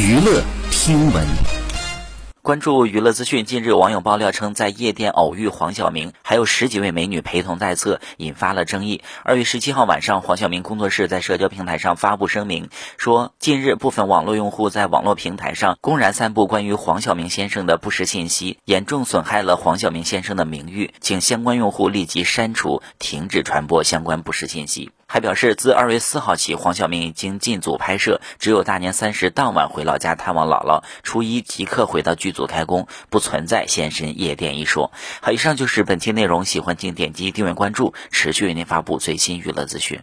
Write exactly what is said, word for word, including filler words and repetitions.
娱乐听闻，关注娱乐资讯。近日，网友爆料称，在夜店偶遇黄晓明，还有十几位美女陪同在侧，引发了争议。二月十七号晚上，黄晓明工作室在社交平台上发布声明，说近日部分网络用户在网络平台上公然散布关于黄晓明先生的不实信息，严重损害了黄晓明先生的名誉，请相关用户立即删除，停止传播相关不实信息。还表示，自二月四号起，黄晓明已经禁组拍摄，只有大年三十当晚回老家探望姥姥，初一即刻回到剧组开工，不存在现身夜店一说。好，以上就是本期内容，喜欢请点击订阅关注，持续为您发布最新娱乐资讯。